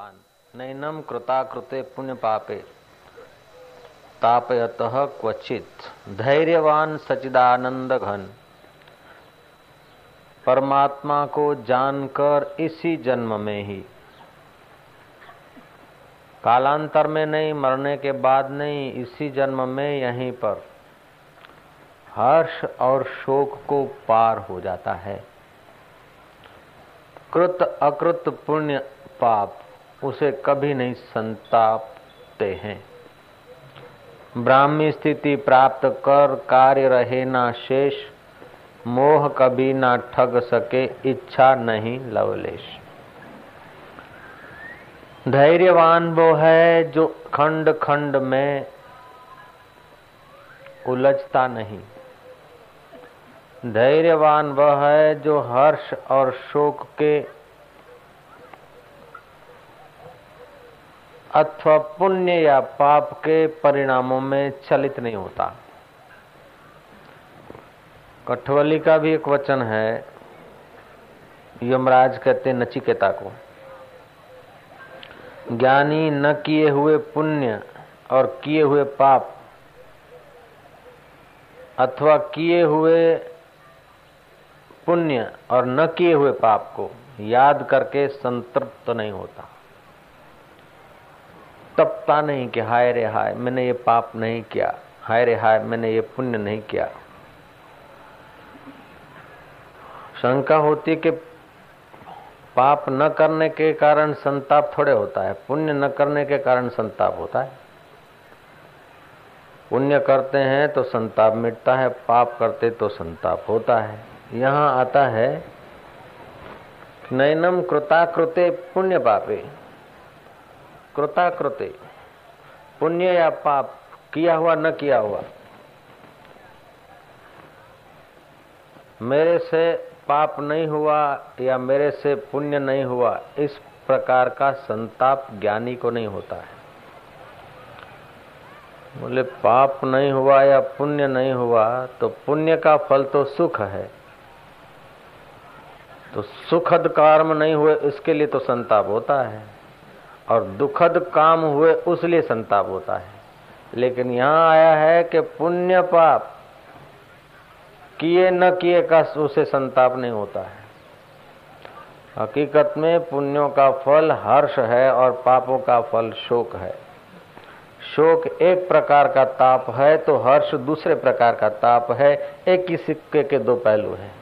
धैर्यवान नैनम कृताकृते पुण्य पापे तापयतः क्वचित धैर्यवान सच्चिदानंद घन। परमात्मा को जानकर इसी जन्म में ही, कालांतर में नहीं, मरने के बाद नहीं, इसी जन्म में यहीं पर हर्ष और शोक को पार हो जाता है। कृत अकृत पुण्य पाप उसे कभी नहीं संतापते हैं। ब्राह्मी स्थिति प्राप्त कर कार्य रहे ना शेष, मोह कभी ना ठग सके इच्छा नहीं लवलेश। धैर्यवान वो है जो खंड खंड में उलझता नहीं। धैर्यवान वह है जो हर्ष और शोक के अथवा पुण्य या पाप के परिणामों में चलित नहीं होता। कठवली का भी एक वचन है, यमराज कहते नचिकेता को, ज्ञानी न किए हुए पुण्य और किए हुए पाप अथवा किए हुए पुण्य और न किए हुए पाप को याद करके संतृप्त नहीं होता, तपता नहीं कि हाय रे हाय मैंने ये पाप नहीं किया, हाय रे हाय मैंने ये पुण्य नहीं किया। शंका होती कि पाप न करने के कारण संताप थोड़े होता है, पुण्य न करने के कारण संताप होता है। पुण्य करते हैं तो संताप मिटता है, पाप करते तो संताप होता है। यहाँ आता है नैनम कृताकृते पुण्य पापे। कृताकृते पुण्य या पाप, किया हुआ न किया हुआ, मेरे से पाप नहीं हुआ या मेरे से पुण्य नहीं हुआ, इस प्रकार का संताप ज्ञानी को नहीं होता है। बोले पाप नहीं हुआ या पुण्य नहीं हुआ तो पुण्य का फल तो सुख है, तो सुखद कर्म नहीं हुए इसके लिए तो संताप होता है और दुखद काम हुए उसलिए संताप होता है। लेकिन यहाँ आया है कि पुण्य पाप किए न किए का उसे संताप नहीं होता है। हकीकत में पुण्यों का फल हर्ष है और पापों का फल शोक है। शोक एक प्रकार का ताप है तो हर्ष दूसरे प्रकार का ताप है। एक ही सिक्के के दो पहलू हैं।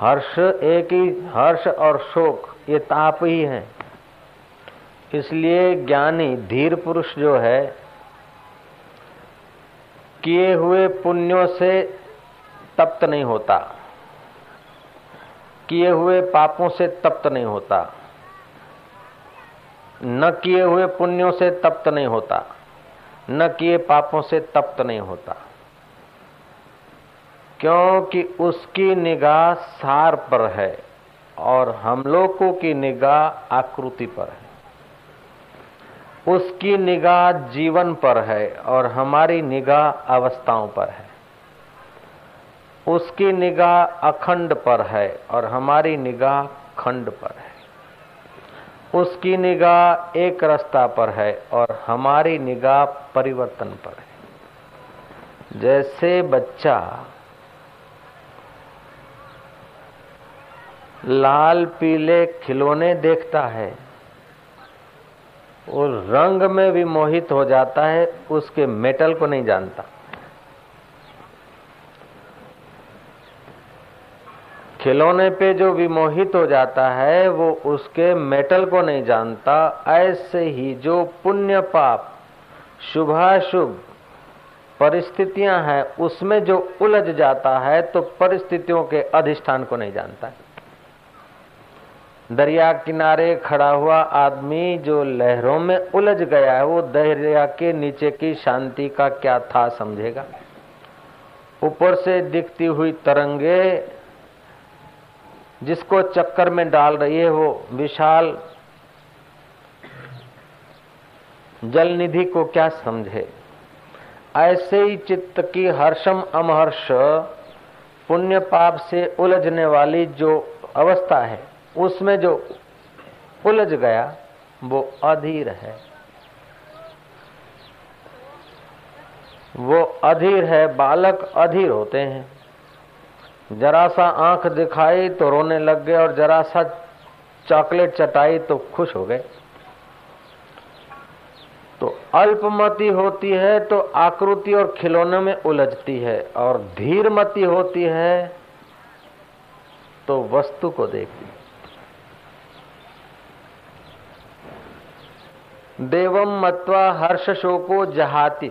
हर्ष एक ही, हर्ष और शोक ये ताप ही है। इसलिए ज्ञानी धीर पुरुष जो है किए हुए पुण्यों से तप्त नहीं होता, किए हुए पापों से तप्त नहीं होता, न किए हुए पुण्यों से तप्त नहीं होता, न किए पापों से तप्त नहीं होता, क्योंकि उसकी निगाह सार पर है और हम लोगों की निगाह आकृति पर है। उसकी निगाह जीवन पर है और हमारी निगाह अवस्थाओं पर है। उसकी निगाह अखंड पर है और हमारी निगाह खंड पर है। उसकी निगाह एक रास्ता पर है और हमारी निगाह परिवर्तन पर है। जैसे बच्चा लाल पीले खिलौने देखता है और रंग में भी मोहित हो जाता है, उसके मेटल को नहीं जानता। खिलौने पे जो भी मोहित हो जाता है वो उसके मेटल को नहीं जानता। ऐसे ही जो पुण्य पाप शुभाशुभ परिस्थितियां हैं उसमें जो उलझ जाता है तो परिस्थितियों के अधिष्ठान को नहीं जानता है। दरिया किनारे खड़ा हुआ आदमी जो लहरों में उलझ गया है वो दरिया के नीचे की शांति का क्या था समझेगा। ऊपर से दिखती हुई तरंगे जिसको चक्कर में डाल रही है वो विशाल जल निधि को क्या समझे। ऐसे ही चित्त की हर्षम अमहर्ष पुण्य पाप से उलझने वाली जो अवस्था है उसमें जो उलझ गया वो अधीर है, वो अधीर है। बालक अधीर होते हैं, जरा सा आंख दिखाई तो रोने लग गए और जरा सा चॉकलेट चटाई तो खुश हो गए। तो अल्पमति होती है तो आकृति और खिलौने में उलझती है, और धीरमति होती है तो वस्तु को देखती है। देवम मत्वा हर्ष शोको जहाति,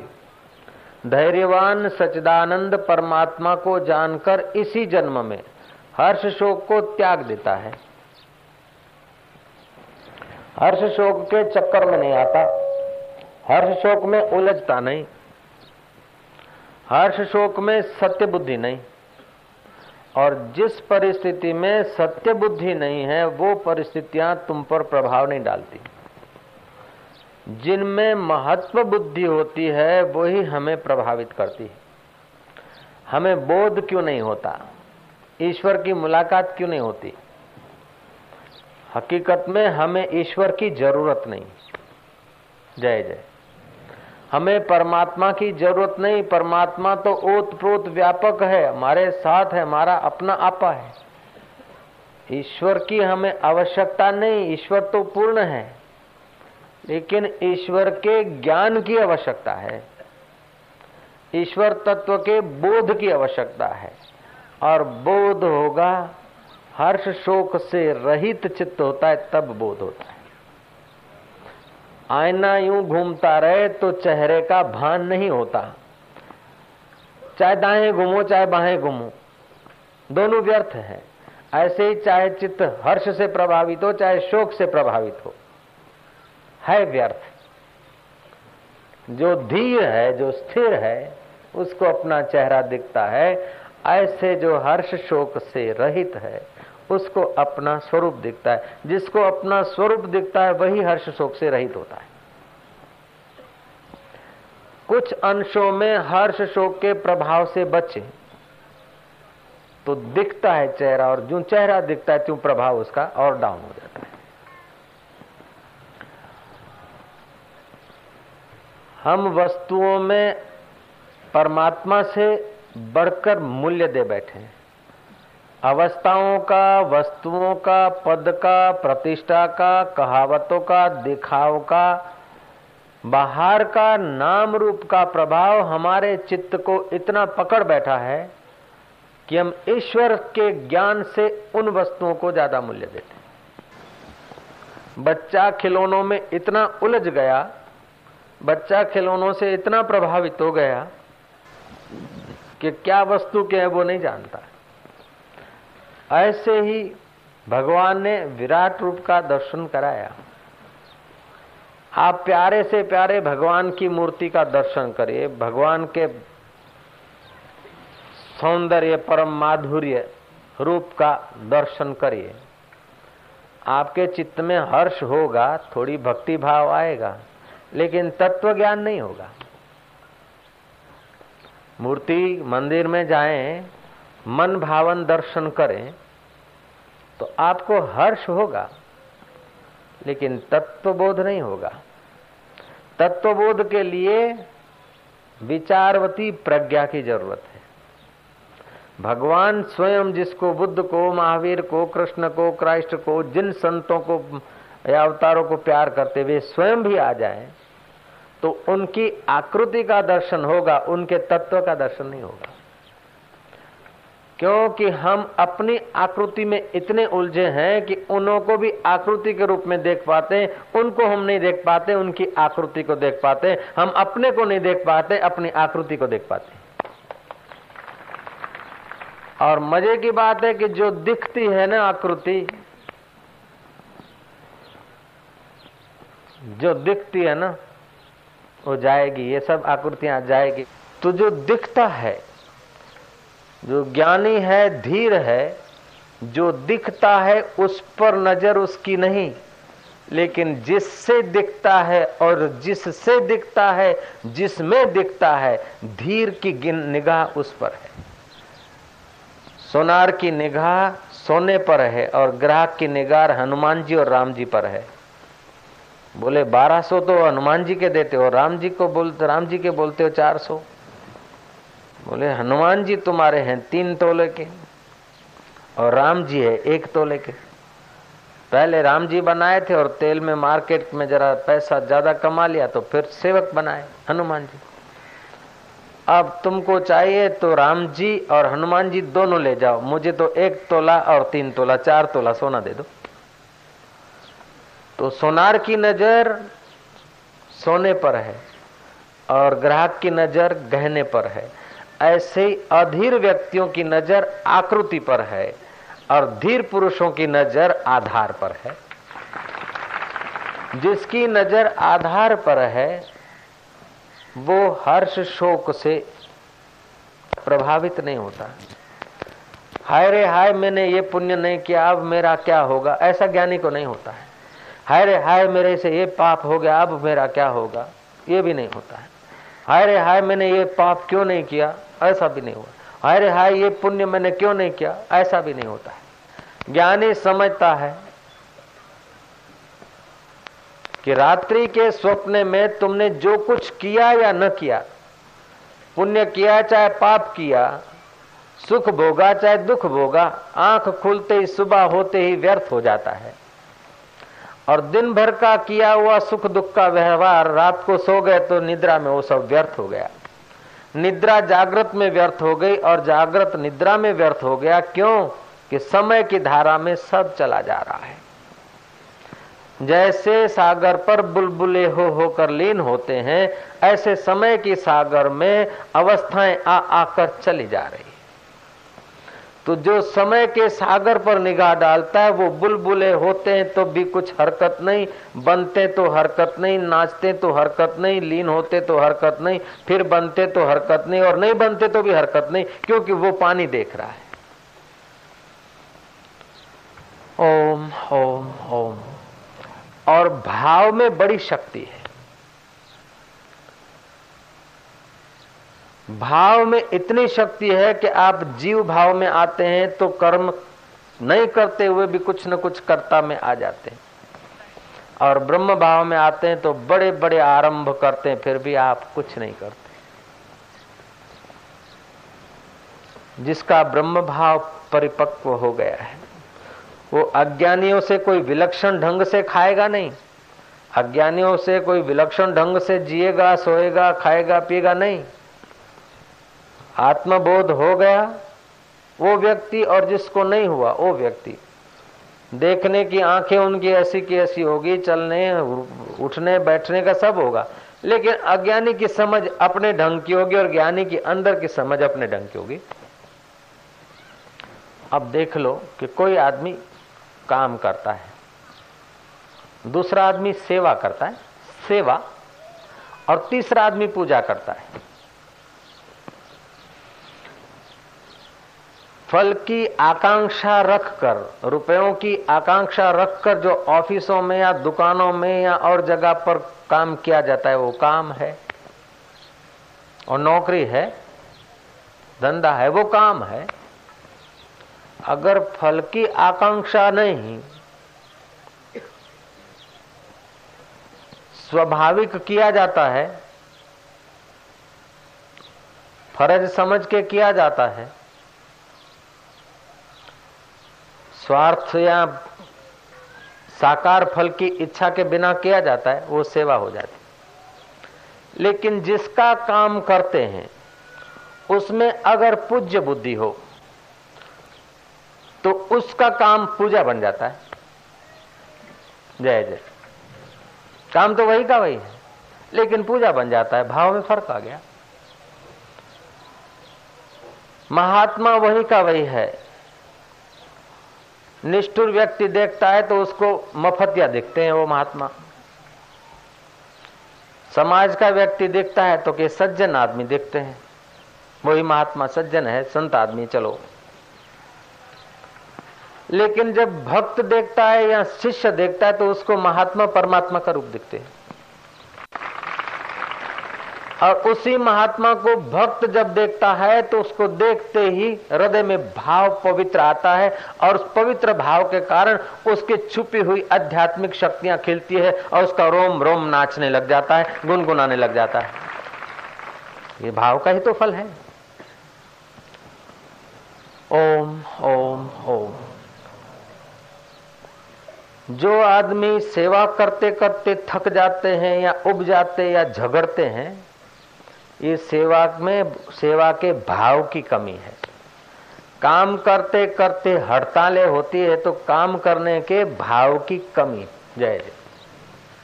धैर्यवान सच्चिदानंद परमात्मा को जानकर इसी जन्म में हर्ष शोक को त्याग देता है, हर्ष शोक के चक्कर में नहीं आता, हर्ष शोक में उलझता नहीं, हर्ष शोक में सत्य बुद्धि नहीं। और जिस परिस्थिति में सत्य बुद्धि नहीं है वो परिस्थितियां तुम पर प्रभाव नहीं डालती। जिनमें महत्व बुद्धि होती है वही हमें प्रभावित करती है। हमें बोध क्यों नहीं होता, ईश्वर की मुलाकात क्यों नहीं होती? हकीकत में हमें ईश्वर की जरूरत नहीं, जय जय। हमें परमात्मा की जरूरत नहीं, परमात्मा तो ओतप्रोत व्यापक है, हमारे साथ है, हमारा अपना आपा है। ईश्वर की हमें आवश्यकता नहीं, ईश्वर तो पूर्ण है, लेकिन ईश्वर के ज्ञान की आवश्यकता है, ईश्वर तत्व के बोध की आवश्यकता है। और बोध होगा, हर्ष शोक से रहित चित्त होता है तब बोध होता है। आईना यूं घूमता रहे तो चेहरे का भान नहीं होता, चाहे दाएं घूमो चाहे बाएं घूमो दोनों व्यर्थ है। ऐसे ही चाहे चित्त हर्ष से प्रभावित हो चाहे शोक से प्रभावित हो, है व्यर्थ। जो धीर है, जो स्थिर है, उसको अपना चेहरा दिखता है। ऐसे जो हर्ष शोक से रहित है उसको अपना स्वरूप दिखता है। जिसको अपना स्वरूप दिखता है वही हर्ष शोक से रहित होता है। कुछ अंशों में हर्ष शोक के प्रभाव से बचे तो दिखता है चेहरा, और जो चेहरा दिखता है त्यों प्रभाव उसका और डाउन हो जाता है। हम वस्तुओं में परमात्मा से बढ़कर मूल्य दे बैठे हैं। अवस्थाओं का, वस्तुओं का, पद का, प्रतिष्ठा का, कहावतों का, दिखाव का, बाहर का, नाम रूप का प्रभाव हमारे चित्त को इतना पकड़ बैठा है कि हम ईश्वर के ज्ञान से उन वस्तुओं को ज्यादा मूल्य देते हैं। बच्चा खिलौनों में इतना उलझ गया, बच्चा खिलौनों से इतना प्रभावित हो गया कि क्या वस्तु क्या है वो नहीं जानता। ऐसे ही भगवान ने विराट रूप का दर्शन कराया। आप प्यारे से प्यारे भगवान की मूर्ति का दर्शन करिए, भगवान के सौंदर्य परम माधुर्य रूप का दर्शन करिए, आपके चित्त में हर्ष होगा, थोड़ी भक्ति भाव आएगा, लेकिन तत्व ज्ञान नहीं होगा। मूर्ति मंदिर में जाएं, मन भावन दर्शन करें तो आपको हर्ष होगा, लेकिन तत्वबोध नहीं होगा। तत्वबोध के लिए विचारवती प्रज्ञा की जरूरत है। भगवान स्वयं जिसको बुद्ध को, महावीर को, कृष्ण को, क्राइस्ट को, जिन संतों को या अवतारों को प्यार करते हुए स्वयं भी आ जाएं तो उनकी आकृति का दर्शन होगा, उनके तत्व का दर्शन नहीं होगा। क्योंकि हम अपनी आकृति में इतने उलझे हैं कि उन्हों को भी आकृति के रूप में देख पाते, उनको हम नहीं देख पाते, उनकी आकृति को देख पाते। हम अपने को नहीं देख पाते, अपनी आकृति को देख पाते। और मजे की बात है कि जो दिखती है ना आकृति, जो दिखती है ना वो जाएगी, ये सब आकृतियां जाएगी। तो जो दिखता है, जो ज्ञानी है, धीर है, जो दिखता है उस पर नजर उसकी नहीं, लेकिन जिससे दिखता है और जिससे दिखता है, जिसमें दिखता है, धीर की निगाह उस पर है। सोनार की निगाह सोने पर है और ग्राहक की निगाह हनुमान जी और राम जी पर है। बोले 1200 तो हनुमान जी के देते हो, राम जी के बोलते हो 400। बोले हनुमान जी तुम्हारे हैं 3 तोले के और राम जी है 1 तोले के। पहले राम जी बनाए थे और तेल में मार्केट में जरा पैसा ज्यादा कमा लिया तो फिर सेवक बनाए हनुमान जी। अब तुमको चाहिए तो राम जी और हनुमान जी दोनों ले जाओ, मुझे तो 1 तोला और 3 तोला 4 तोला सोना दे दो। तो सोनार की नजर सोने पर है और ग्राहक की नजर गहने पर है। ऐसे ही अधीर व्यक्तियों की नजर आकृति पर है और धीर पुरुषों की नजर आधार पर है। जिसकी नजर आधार पर है वो हर्ष शोक से प्रभावित नहीं होता। हाय रे हाय मैंने ये पुण्य नहीं किया अब मेरा क्या होगा, ऐसा ज्ञानी को नहीं होता है। हाय रे हाय मेरे से ये पाप हो गया अब मेरा क्या होगा, ये भी नहीं होता है। हाय रे हाय मैंने ये पाप क्यों नहीं किया, ऐसा भी नहीं हुआ। हाय रे हाय ये पुण्य मैंने क्यों नहीं किया, ऐसा भी नहीं होता है। ज्ञानी समझता है कि रात्रि के स्वप्न में तुमने जो कुछ किया या न किया, पुण्य किया चाहे पाप किया, सुख भोगा चाहे दुख भोगा, आंख खुलते ही सुबह होते ही व्यर्थ हो जाता है। और दिन भर का किया हुआ सुख दुख का व्यवहार रात को सो गए तो निद्रा में वो सब व्यर्थ हो गया। निद्रा जागृत में व्यर्थ हो गई और जागृत निद्रा में व्यर्थ हो गया, क्यों कि समय की धारा में सब चला जा रहा है। जैसे सागर पर बुलबुले होकर लीन होते हैं, ऐसे समय की सागर में अवस्थाएं आ आकर चली जा रही। तो जो समय के सागर पर निगाह डालता है वो बुलबुले होते हैं तो भी कुछ हरकत नहीं, बनते तो हरकत नहीं, नाचते तो हरकत नहीं, लीन होते तो हरकत नहीं, फिर बनते तो हरकत नहीं और नहीं बनते तो भी हरकत नहीं, क्योंकि वो पानी देख रहा है। ओम ओम ओम। और भाव में बड़ी शक्ति है, भाव में इतनी शक्ति है कि आप जीव भाव में आते हैं तो कर्म नहीं करते हुए भी कुछ न कुछ कर्ता में आ जाते हैं, और ब्रह्म भाव में आते हैं तो बड़े बड़े आरंभ करते हैं फिर भी आप कुछ नहीं करते। जिसका ब्रह्म भाव परिपक्व हो गया है वो अज्ञानियों से कोई विलक्षण ढंग से खाएगा नहीं, अज्ञानियों से कोई विलक्षण ढंग से जिएगा, सोएगा, खाएगा, पिएगा नहीं। आत्मबोध हो गया वो व्यक्ति और जिसको नहीं हुआ वो व्यक्ति, देखने की आंखें उनकी ऐसी की ऐसी होगी, चलने उठने बैठने का सब होगा, लेकिन अज्ञानी की समझ अपने ढंग की होगी और ज्ञानी की अंदर की समझ अपने ढंग की होगी। अब देख लो कि कोई आदमी काम करता है, दूसरा आदमी सेवा करता है, सेवा, और तीसरा आदमी पूजा करता है। फल की आकांक्षा रखकर, रुपयों की आकांक्षा रखकर जो ऑफिसों में या दुकानों में या और जगह पर काम किया जाता है वो काम है, और नौकरी है, धंधा है, वो काम है। अगर फल की आकांक्षा नहीं, स्वाभाविक किया जाता है, फर्ज समझ के किया जाता है, स्वार्थ या साकार फल की इच्छा के बिना किया जाता है, वो सेवा हो जाती है। लेकिन जिसका काम करते हैं उसमें अगर पूज्य बुद्धि हो तो उसका काम पूजा बन जाता है। जय जय। काम तो वही का वही है लेकिन पूजा बन जाता है, भाव में फर्क आ गया। महात्मा वही का वही है, निष्ठुर व्यक्ति देखता है तो उसको मफतिया दिखते हैं वो महात्मा, समाज का व्यक्ति देखता है तो के सज्जन आदमी देखते हैं, वही महात्मा सज्जन है, संत आदमी चलो। लेकिन जब भक्त देखता है या शिष्य देखता है तो उसको महात्मा परमात्मा का रूप दिखते हैं। और उसी महात्मा को भक्त जब देखता है तो उसको देखते ही हृदय में भाव पवित्र आता है और उस पवित्र भाव के कारण उसके छुपी हुई आध्यात्मिक शक्तियां खिलती है और उसका रोम रोम नाचने लग जाता है, गुनगुनाने लग जाता है। ये भाव का ही तो फल है। ओम ओम ओम। जो आदमी सेवा करते करते थक जाते हैं या उब जाते या झगड़ते हैं, ये सेवा में सेवा के भाव की कमी है। काम करते करते हड़तालें होती है तो काम करने के भाव की कमी। जय जय।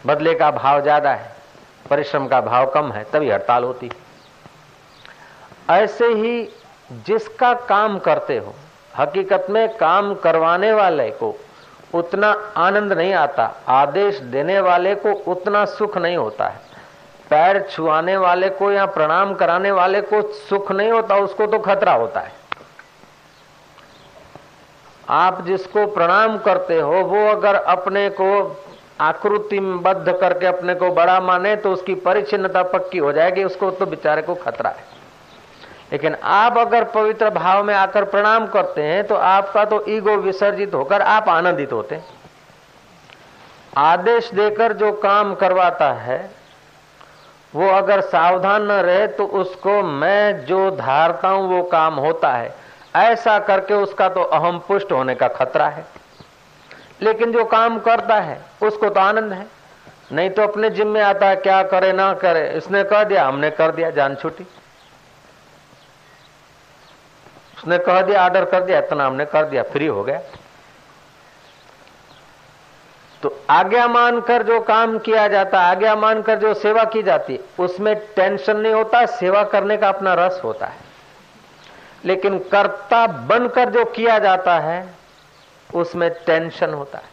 बदले का भाव ज्यादा है, परिश्रम का भाव कम है, तभी हड़ताल होती है। ऐसे ही जिसका काम करते हो, हकीकत में काम करवाने वाले को उतना आनंद नहीं आता, आदेश देने वाले को उतना सुख नहीं होता है, पैर छुआने वाले को या प्रणाम कराने वाले को सुख नहीं होता, उसको तो खतरा होता है। आप जिसको प्रणाम करते हो वो अगर अपने को आकृतिबद्ध करके अपने को बड़ा माने तो उसकी परिचिनता पक्की हो जाएगी, उसको तो बेचारे को खतरा है। लेकिन आप अगर पवित्र भाव में आकर प्रणाम करते हैं तो आपका तो ईगो विसर्जित होकर आप आनंदित होते हैं। आदेश देकर जो काम करवाता है वो अगर सावधान न रहे तो उसको मैं जो धारता हूं वो काम होता है, ऐसा करके उसका तो अहम पुष्ट होने का खतरा है। लेकिन जो काम करता है उसको तो आनंद है, नहीं तो अपने जिम्मे आता है, क्या करे ना करे, इसने कह दिया हमने कर दिया, जान छूटी। उसने कह दिया आर्डर कर दिया, इतना हमने कर दिया, फ्री हो गया। तो आज्ञा मानकर जो काम किया जाता, आज्ञा मानकर जो सेवा की जाती, उसमें टेंशन नहीं होता, सेवा करने का अपना रस होता है। लेकिन कर्ता बनकर जो किया जाता है उसमें टेंशन होता है।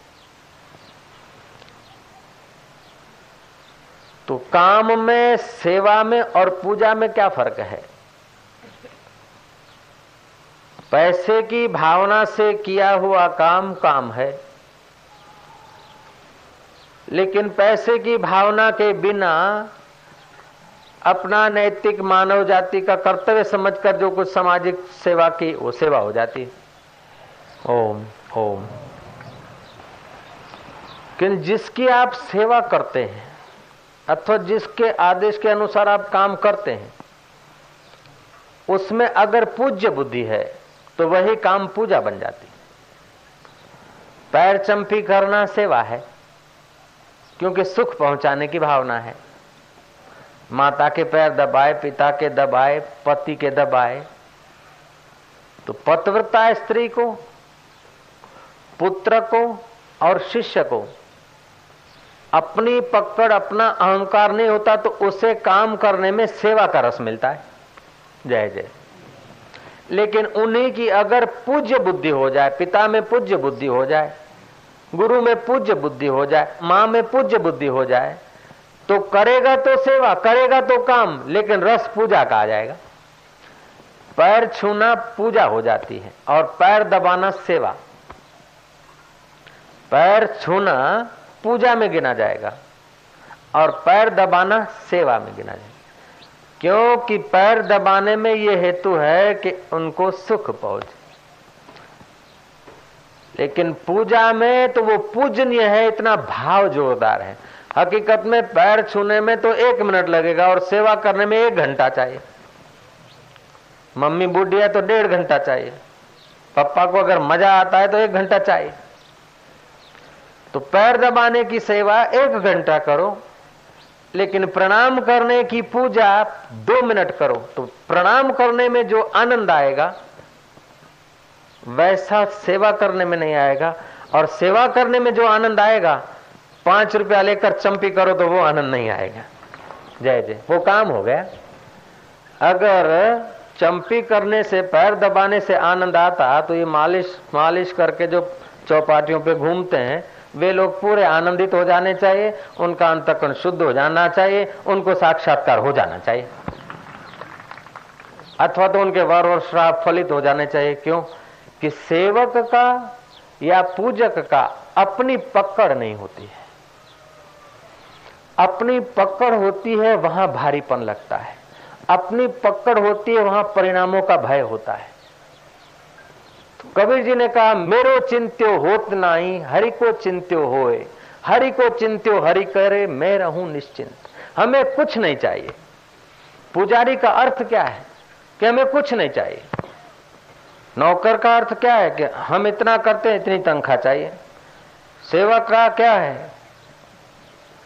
तो काम में, सेवा में और पूजा में क्या फर्क है? पैसे की भावना से किया हुआ काम काम है, लेकिन पैसे की भावना के बिना अपना नैतिक मानव जाति का कर्तव्य समझकर जो कुछ सामाजिक सेवा की वो सेवा हो जाती। ओम ओम। किन जिसकी आप सेवा करते हैं अथवा जिसके आदेश के अनुसार आप काम करते हैं, उसमें अगर पूज्य बुद्धि है तो वही काम पूजा बन जाती। पैर चंपी करना सेवा है क्योंकि सुख पहुंचाने की भावना है। माता के पैर दबाए, पिता के दबाए, पति के दबाए, तो पतिव्रता स्त्री को, पुत्र को और शिष्य को अपनी पकड़, अपना अहंकार नहीं होता तो उसे काम करने में सेवा का रस मिलता है। जय जय। लेकिन उन्हीं की अगर पूज्य बुद्धि हो जाए, पिता में पूज्य बुद्धि हो जाए, गुरु में पूज्य बुद्धि हो जाए, मां में पूज्य बुद्धि हो जाए, तो करेगा तो सेवा, करेगा तो काम, लेकिन रस पूजा का आ जाएगा। पैर छूना पूजा हो जाती है और पैर दबाना सेवा। पैर छूना पूजा में गिना जाएगा और पैर दबाना सेवा में गिना जाएगा, क्योंकि पैर दबाने में यह हेतु है कि उनको सुख पहुंचे, लेकिन पूजा में तो वो पूजनीय है, इतना भाव जोरदार है। हकीकत में पैर छूने में तो 1 मिनट लगेगा और सेवा करने में 1 घंटा चाहिए। मम्मी बूढ़ी है तो 1.5 घंटा चाहिए, पापा को अगर मजा आता है तो 1 घंटा चाहिए। तो पैर दबाने की सेवा 1 घंटा करो, लेकिन प्रणाम करने की पूजा 2 मिनट करो, तो प्रणाम करने में जो आनंद आएगा वैसा सेवा करने में नहीं आएगा। और सेवा करने में जो आनंद आएगा, 5 रुपया लेकर चंपी करो तो वो आनंद नहीं आएगा। जय जय। वो काम हो गया। अगर चंपी करने से, पैर दबाने से आनंद आता तो ये मालिश करके जो चौपाटियों पे घूमते हैं वे लोग पूरे आनंदित हो जाने चाहिए, उनका अंतःकरण शुद्ध हो जाना चाहिए, उनको साक्षात्कार हो जाना चाहिए, अथवा तो उनके वर और श्राप फलित हो जाने चाहिए। क्यों कि सेवक का या पूजक का अपनी पकड़ नहीं होती है। अपनी पकड़ होती है वहां भारीपन लगता है, अपनी पकड़ होती है वहां परिणामों का भय होता है। तो कबीर जी ने कहा मेरो चिंत्यो होत नाही, हरि को चिंत्यो होए, हरि को चिंत्यो हरि करे, मैं रहूं निश्चिंत। हमें कुछ नहीं चाहिए। पुजारी का अर्थ क्या है कि हमें कुछ नहीं चाहिए। नौकर का अर्थ क्या है कि हम इतना करते हैं, इतनी तनख्वाह चाहिए। सेवक का क्या है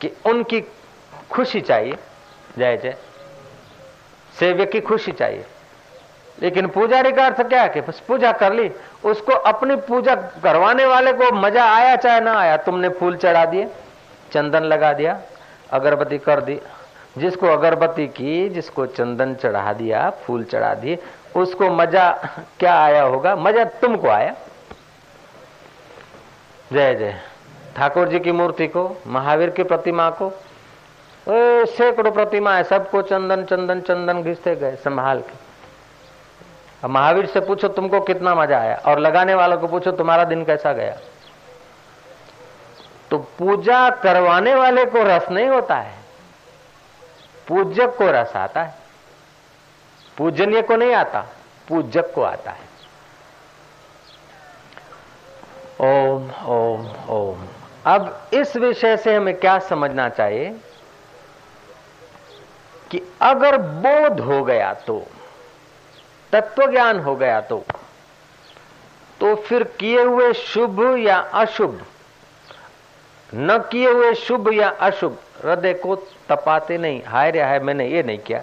कि उनकी खुशी चाहिए, जय जय सेवक की खुशी चाहिए। लेकिन पुजारी का अर्थ क्या है कि बस पूजा कर ली, उसको अपनी पूजा करवाने वाले को मजा आया चाहे ना आया। तुमने फूल चढ़ा दिए, चंदन लगा दिया, अगरबत्ती कर दी, जिसको अगरबत्ती की, जिसको चंदन चढ़ा दिया, फूल चढ़ा दिए, उसको मजा क्या आया होगा? मजा तुमको आया। जय जय ठाकुर जी की मूर्ति को, महावीर की प्रतिमा को, सैकड़ों प्रतिमा है, सबको चंदन चंदन चंदन घिसते गए संभाल के। अब महावीर से पूछो तुमको कितना मजा आया, और लगाने वालों को पूछो तुम्हारा दिन कैसा गया। तो पूजा करवाने वाले को रस नहीं होता है, पूजक को रस आता है। पूजनीय को नहीं आता, पूजक को आता है। ओम ओम ओम। अब इस विषय से हमें क्या समझना चाहिए कि अगर बोध हो गया तो, तत्वज्ञान हो गया तो फिर किए हुए शुभ या अशुभ, न किए हुए शुभ या अशुभ हृदय को तपाते नहीं। हाय रे हाय मैंने ये नहीं किया,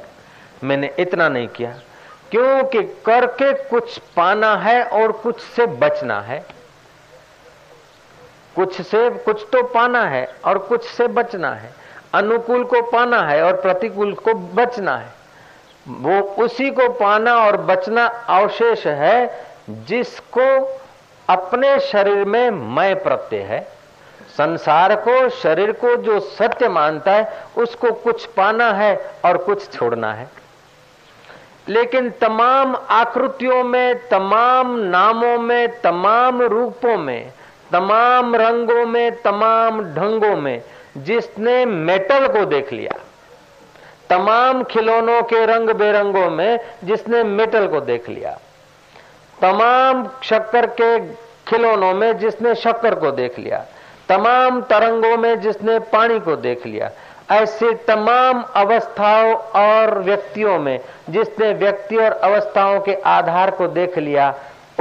मैंने इतना नहीं किया, क्योंकि करके कुछ पाना है और कुछ से बचना है। कुछ से कुछ तो पाना है और कुछ से बचना है। अनुकूल को पाना है और प्रतिकूल को बचना है। वो उसी को पाना और बचना अवशेष है जिसको अपने शरीर में मैं प्रत्यय है। संसार को, शरीर को जो सत्य मानता है उसको कुछ पाना है और कुछ छोड़ना है। लेकिन तमाम आकृतियों में, तमाम नामों में, तमाम रूपों में, तमाम रंगों में, तमाम ढंगों में जिसने मेटल को देख लिया, तमाम खिलौनों के रंग बेरंगों में जिसने मेटल को देख लिया, तमाम शक्कर के खिलौनों में जिसने शक्कर को देख लिया, तमाम तरंगों में जिसने पानी को देख लिया, ऐसे तमाम अवस्थाओं और व्यक्तियों में जिसने व्यक्ति और अवस्थाओं के आधार को देख लिया,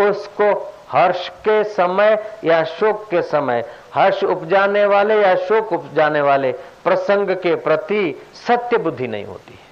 उसको हर्ष के समय या शोक के समय, हर्ष उपजाने वाले या शोक उपजाने वाले प्रसंग के प्रति सत्य बुद्धि नहीं होती।